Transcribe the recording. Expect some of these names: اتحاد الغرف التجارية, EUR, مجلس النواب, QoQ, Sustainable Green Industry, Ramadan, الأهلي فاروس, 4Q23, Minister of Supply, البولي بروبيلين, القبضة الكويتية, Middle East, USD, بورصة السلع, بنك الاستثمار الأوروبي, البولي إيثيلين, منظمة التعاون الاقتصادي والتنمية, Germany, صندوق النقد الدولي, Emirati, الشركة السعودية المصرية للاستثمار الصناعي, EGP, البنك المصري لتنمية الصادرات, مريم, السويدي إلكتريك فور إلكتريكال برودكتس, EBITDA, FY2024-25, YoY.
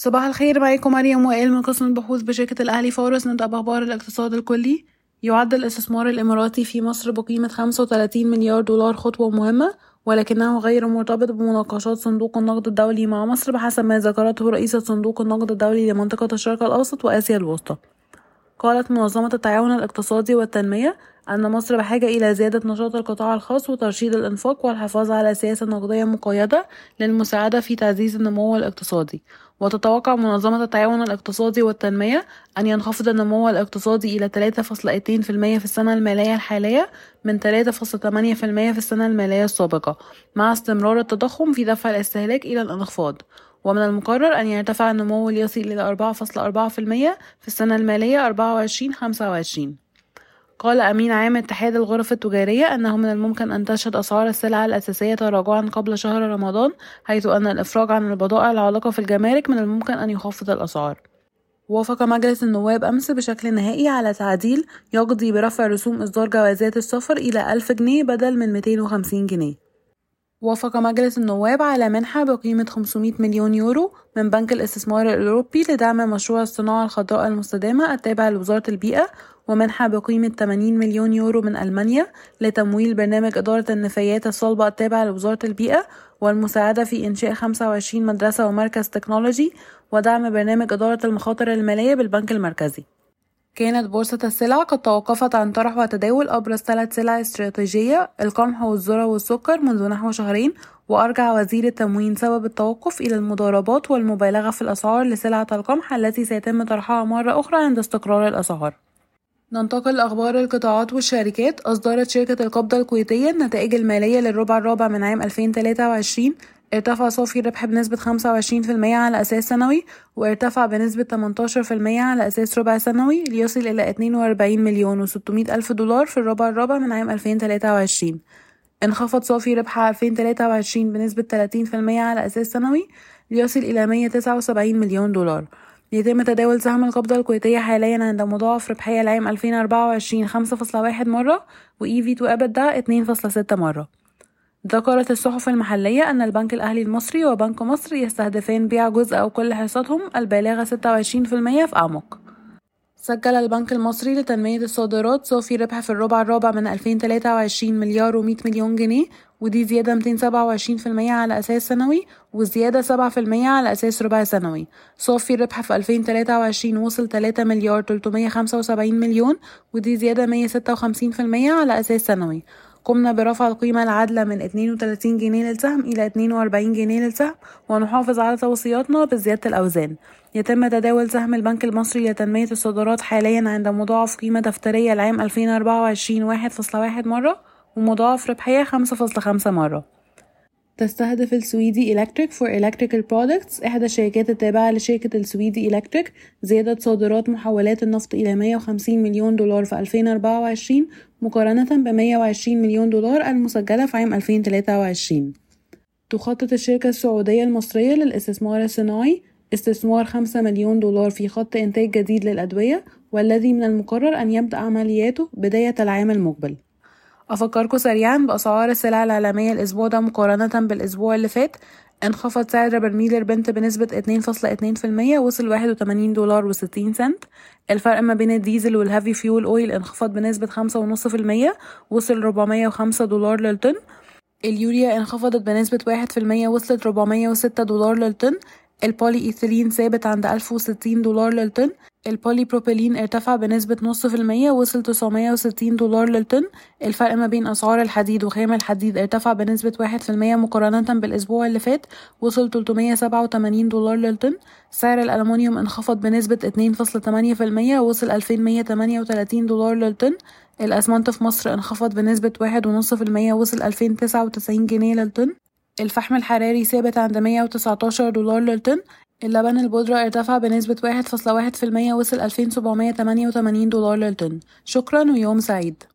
صباح الخير، معاكم مريم وائل من قسم البحوث بشركة الأهلي فاروس. نبدأ بأخبار الاقتصاد الكلي. يعد الاستثمار الإماراتي في مصر بقيمة 35 مليار دولار خطوة مهمة، ولكنه غير مرتبط بمناقشات صندوق النقد الدولي مع مصر بحسب ما ذكرته رئيسة صندوق النقد الدولي لمنطقة الشرق الأوسط وآسيا الوسطى. قالت منظمة التعاون الاقتصادي والتنمية أن مصر بحاجة إلى زيادة نشاط القطاع الخاص وترشيد الإنفاق والحفاظ على سياسة نقدية مقيدة للمساعدة في تعزيز النمو الاقتصادي. وتتوقع منظمة التعاون الاقتصادي والتنمية أن ينخفض النمو الاقتصادي إلى 3.2% في السنة المالية الحالية من 3.8% في السنة المالية السابقة، مع استمرار التضخم في دفع الاستهلاك إلى الانخفاض. ومن المقرر أن يرتفع النمو ليصل إلى 4.4% في السنة المالية 24-25. قال أمين عام اتحاد الغرف التجارية أنه من الممكن أن تشهد أسعار السلع الأساسية تراجعا قبل شهر رمضان، حيث أن الإفراج عن البضائع العالقة في الجمارك من الممكن أن يخفض الأسعار. وافق مجلس النواب أمس بشكل نهائي على تعديل يقضي برفع رسوم إصدار جوازات السفر إلى 1000 جنيه بدل من 250 جنيه. وافق مجلس النواب على منحة بقيمة 500 مليون يورو من بنك الاستثمار الأوروبي لدعم مشروع الصناعة الخضراء المستدامة التابع لوزارة البيئة، ومنحة بقيمة 80 مليون يورو من ألمانيا لتمويل برنامج إدارة النفايات الصلبة التابع لوزارة البيئة والمساعدة في إنشاء 25 مدرسة ومركز تكنولوجي، ودعم برنامج إدارة المخاطر المالية بالبنك المركزي. كانت بورصة السلع قد توقفت عن طرح وتداول أبرز 3 سلع استراتيجية، القمح والذرة والسكر، منذ نحو شهرين، وأرجع وزير التموين سبب التوقف إلى المضاربات والمبالغة في الأسعار لسلعة القمح التي سيتم طرحها مرة أخرى عند استقرار الأسعار. ننتقل لأخبار القطاعات والشركات. أصدرت شركة القبضة الكويتية النتائج المالية للربع الرابع من عام 2023. ارتفع صافي الربح بنسبة 25% على أساس سنوي، وارتفع بنسبة 18% على أساس ربع سنوي ليصل إلى 42,600,000 دولار في الربع الرابع من عام 2023. انخفض صافي ربح 2023 بنسبة 30% على أساس سنوي ليصل إلى 179 مليون دولار. يتم تداول سهم القبضة الكويتية حاليا عند مضاعف ربحية العام 2024 5.1 مرة، وEV to EBITDA 2.6 مرة. ذكرت الصحف المحلية أن البنك الأهلي المصري وبنك مصر يستهدفان بيع جزء أو كل حصتهم البالغة 26% في أعمق. سجل البنك المصري لتنمية الصادرات صافي ربح في الربع الرابع من 2023 مليار و100 مليون جنيه، ودي زيادة 227% على أساس سنوي وزيادة 7% على أساس ربع سنوي. صافي الربح في 2023 وصل 3 مليار 375 مليون، ودي زيادة 156% على أساس سنوي. قمنا برفع القيمة العادلة من 32 جنيه للسهم إلى 42 جنيه للسهم، ونحافظ على توصياتنا بزيادة الأوزان. يتم تداول سهم البنك المصري لتنمية الصادرات حاليا عند مضاعف قيمة دفترية العام 2024 1.1 مرة، ومضاعف ربحية 5.5 مرة. تستهدف السويدي إلكتريك فور إلكتريكال برودكتس، إحدى الشركات التابعة لشركة السويدي إلكتريك، زيادة صادرات محولات النفط إلى 150 مليون دولار في 2024 مقارنة ب 120 مليون دولار المسجلة في عام 2023. تخطط الشركة السعودية المصرية للاستثمار الصناعي استثمار 5 مليون دولار في خط إنتاج جديد للأدوية، والذي من المقرر أن يبدأ عملياته بداية العام المقبل. أفكركم سريعا بأسعار السلع العالمية الأسبوع ده مقارنة بالأسبوع اللي فات. انخفض سعر برميل البنت بنسبة 2.2%، وصل 81 دولار و60 سنت. الفرق ما بين الديزل والهافي فيول أويل انخفض بنسبة 5.5%، وصل 405 دولار للطن. اليوريا انخفضت بنسبة 1%، وصلت 406 دولار للطن. البولي إيثيلين ثابت عند 1060 دولار للطن. البولي بروبيلين ارتفع بنسبة 0.5%، وصل 960 دولار للطن. الفرق ما بين أسعار الحديد وخام الحديد ارتفع بنسبة 1% مقارنة بالأسبوع اللي فات، وصل 387 دولار للطن. سعر الألمنيوم انخفض بنسبة 2.8%، وصل 2138 دولار للطن. الأسمنت في مصر انخفض بنسبة 1.5%، وصل 2099 جنيه للطن. الفحم الحراري ثابت عند 119 دولار للطن. اللبن البودرة ارتفع بنسبة 1.1%، وصل 2788 دولار للطن. شكرا ويوم سعيد.